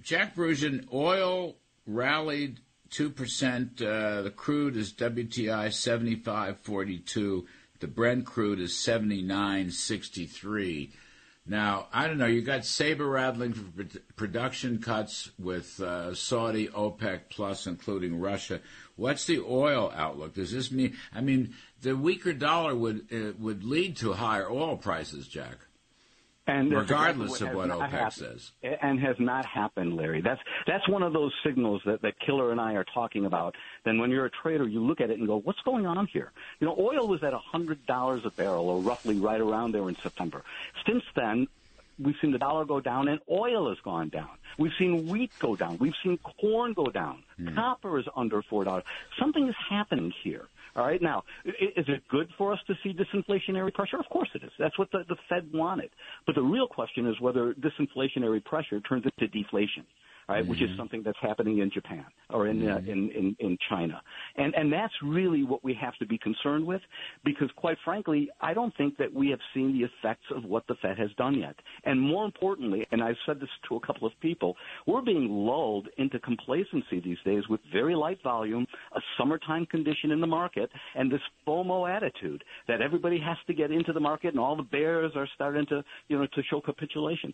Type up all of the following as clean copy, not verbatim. Jack Bouroudjian, oil rallied 2%. The crude is WTI 75.42. The Brent crude is 79.63. Now, I don't know. You got saber-rattling for production cuts with Saudi, OPEC Plus, including Russia. What's the oil outlook? Does this mean? I mean, the weaker dollar would lead to higher oil prices, Jack. And regardless of what OPEC says. And has not happened, Larry. That's one of those signals that Killer and I are talking about. Then when you're a trader, you look at it and go, what's going on here? You know, oil was at $100 a barrel, or roughly right around there in September. Since then, we've seen the dollar go down and oil has gone down. We've seen wheat go down. We've seen corn go down. Copper is under $4. Something is happening here. All right. Now, is it good for us to see disinflationary pressure? Of course it is. That's what the Fed wanted. But the real question is whether disinflationary pressure turns into deflation, all right, which is something that's happening in Japan or in China. And that's really what we have to be concerned with, because, quite frankly, I don't think that we have seen the effects of what the Fed has done yet. And more importantly, and I've said this to a couple of people, we're being lulled into complacency these days with very light volume, a summertime condition in the market, and this FOMO attitude that everybody has to get into the market and all the bears are starting to, you know, to show capitulation.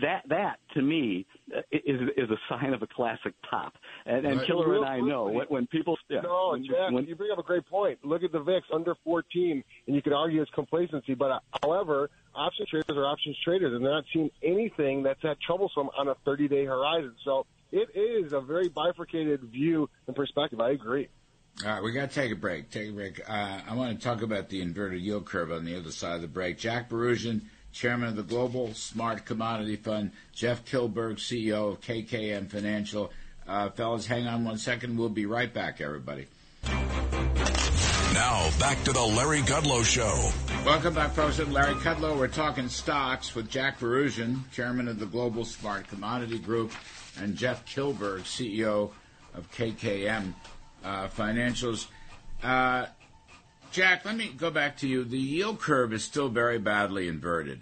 That to me, is a sign of a classic pop. And Killer and I know when people... Yeah, no, Jack, you bring up a great point. Look at the VIX under 14, and you could argue it's complacency, but however, option traders are options traders, and they're not seeing anything that's that troublesome on a 30-day horizon. So it is a very bifurcated view and perspective. I agree. All right, we got to take a break. I want to talk about the inverted yield curve on the other side of the break. Jack Bouroudjian, Chairman of the Global Smart Commodity Fund, Jeff Kilberg, CEO of KKM Financial. Fellas, hang on one second. We'll be right back, everybody. Now, back to the Larry Kudlow Show. Welcome back, folks. I'm Larry Kudlow. We're talking stocks with Jack Bouroudjian, Chairman of the Global Smart Commodity Group, and Jeff Kilberg, CEO of KKM Financials. Jack, let me go back to you. The yield curve is still very badly inverted.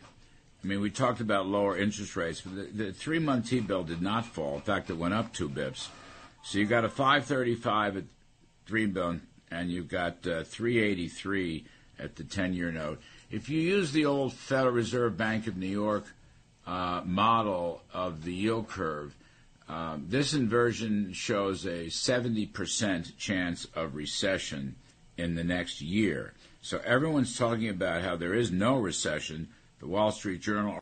I mean, we talked about lower interest rates, but the three-month T-bill did not fall. In fact, it went up 2 bips. So you got a 535 at 3 billion, and you've got 383 at the 10-year note. If you use the old Federal Reserve Bank of New York model of the yield curve, this inversion shows a 70% chance of recession in the next year. So everyone's talking about how there is no recession. The Wall Street Journal